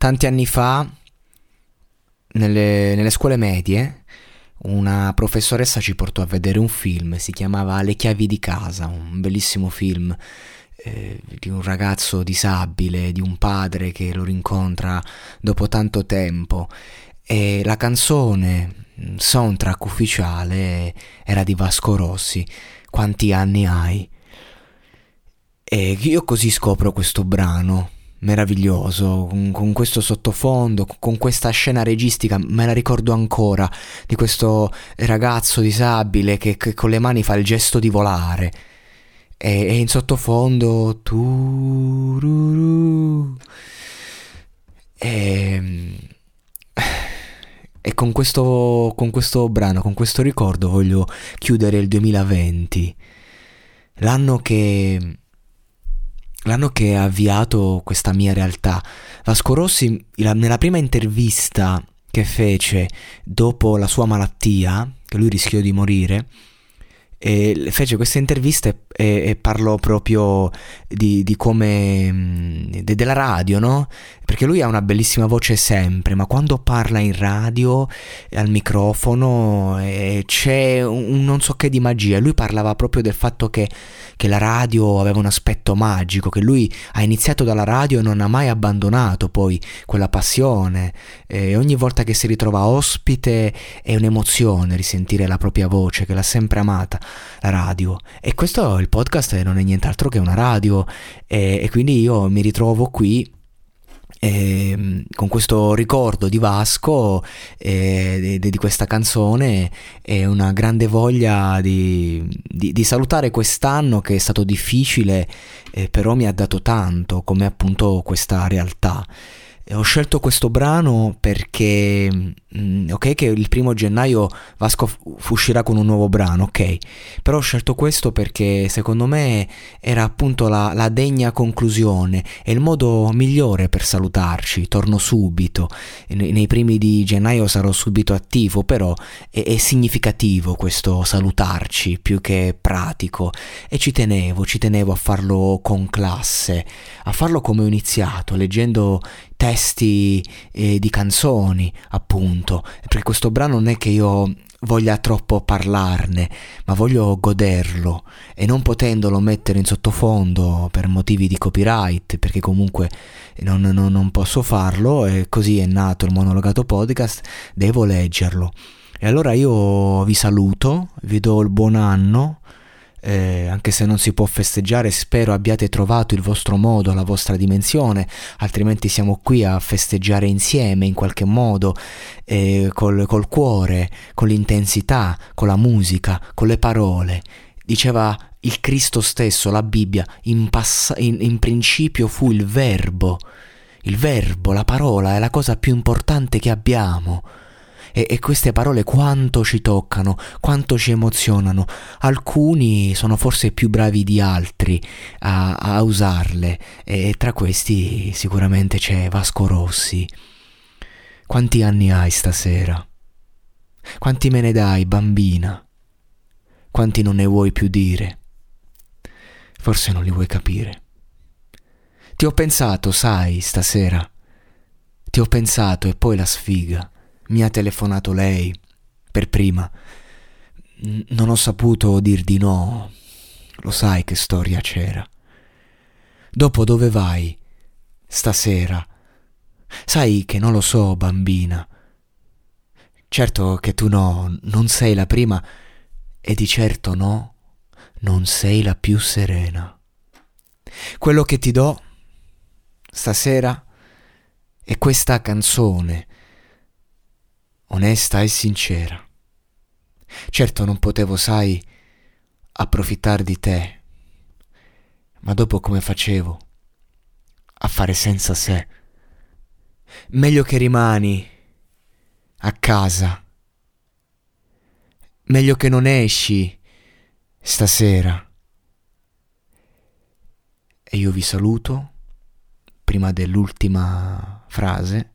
Tanti anni fa, nelle scuole medie, una professoressa ci portò a vedere un film, si chiamava Le chiavi di casa, un bellissimo film di un ragazzo disabile, di un padre che lo rincontra dopo tanto tempo, e la canzone soundtrack ufficiale era di Vasco Rossi, Quanti anni hai? E io così scopro questo brano meraviglioso, con questo sottofondo, con questa scena registica, me la ricordo ancora, di questo ragazzo disabile che con le mani fa il gesto di volare e in sottofondo tururu, e con questo brano, con questo ricordo voglio chiudere il 2020, l'anno che ha avviato questa mia realtà. Vasco Rossi, nella prima intervista che fece dopo la sua malattia, che lui rischiò di morire, fece questa intervista e parlò proprio di come della radio, no? Perché lui ha una bellissima voce sempre, ma quando parla in radio al microfono c'è un non so che di magia. Lui parlava proprio del fatto che la radio aveva un aspetto magico, che lui ha iniziato dalla radio e non ha mai abbandonato poi quella passione, e ogni volta che si ritrova ospite è un'emozione risentire la propria voce, che l'ha sempre amata la radio. E questo, il podcast, non è nient'altro che una radio, e quindi io mi ritrovo qui con questo ricordo di Vasco, di questa canzone, e una grande voglia di salutare quest'anno che è stato difficile, però mi ha dato tanto, come appunto questa realtà. Ho scelto questo brano perché, ok, che il 1° gennaio Vasco uscirà con un nuovo brano, ok, però ho scelto questo perché secondo me era appunto la degna conclusione e il modo migliore per salutarci. Torno subito, nei 1° di gennaio sarò subito attivo, però è significativo questo salutarci, più che pratico, e ci tenevo a farlo con classe, a farlo come ho iniziato, leggendo testi di canzoni, appunto, perché questo brano non è che io voglia troppo parlarne, ma voglio goderlo, e non potendolo mettere in sottofondo per motivi di copyright, perché comunque non posso farlo, e così è nato il monologato podcast, devo leggerlo. E allora io vi saluto, vi do il buon anno. Anche se non si può festeggiare, spero abbiate trovato il vostro modo, la vostra dimensione, altrimenti siamo qui a festeggiare insieme in qualche modo, col cuore, con l'intensità, con la musica, con le parole. Diceva il Cristo stesso, la Bibbia, in principio fu il verbo, la parola è la cosa più importante che abbiamo. E queste parole quanto ci toccano, quanto ci emozionano. Alcuni sono forse più bravi di altri a usarle, e tra questi sicuramente c'è Vasco Rossi. Quanti anni hai stasera? Quanti me ne dai, bambina? Quanti non ne vuoi più dire? Forse non li vuoi capire. Ti ho pensato, sai, stasera. Ti ho pensato, e poi la sfiga. Mi ha telefonato lei, per prima. Non ho saputo dir di no. Lo sai che storia c'era. Dopo, dove vai stasera? Sai che non lo so, bambina. Certo che tu no, non sei la prima, e di certo no, non sei la più serena. Quello che ti do stasera è questa canzone, onesta e sincera. Certo non potevo, sai, approfittare di te, ma dopo come facevo a fare senza sé? meglio che rimani a casa. Meglio che non esci stasera. E io vi saluto prima dell'ultima frase.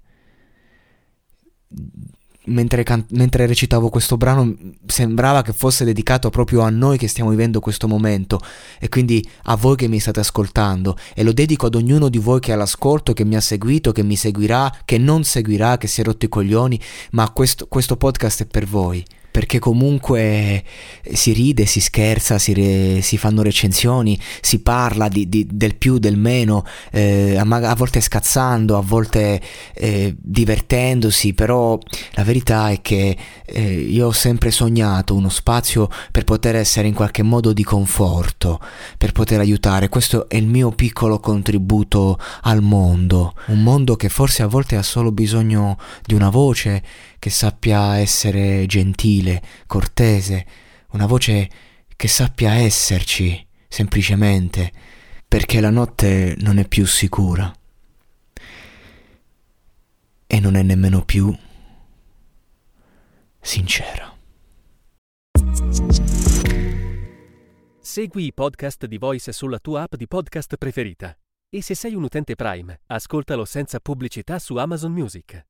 Mentre recitavo questo brano sembrava che fosse dedicato proprio a noi che stiamo vivendo questo momento, e quindi a voi che mi state ascoltando, e lo dedico ad ognuno di voi che è all'ascolto, che mi ha seguito, che mi seguirà, che non seguirà, che si è rotto i coglioni, ma questo podcast è per voi, perché comunque si ride, si scherza, si fanno recensioni, si parla del più, del meno, a volte scazzando, a volte divertendosi, però la verità è che io ho sempre sognato uno spazio per poter essere in qualche modo di conforto, per poter aiutare. Questo è il mio piccolo contributo al mondo, un mondo che forse a volte ha solo bisogno di una voce che sappia essere gentile, cortese, una voce che sappia esserci semplicemente, perché la notte non è più sicura e non è nemmeno più sincera. Segui i podcast di Voice sulla tua app di podcast preferita, e se sei un utente Prime, ascoltalo senza pubblicità su Amazon Music.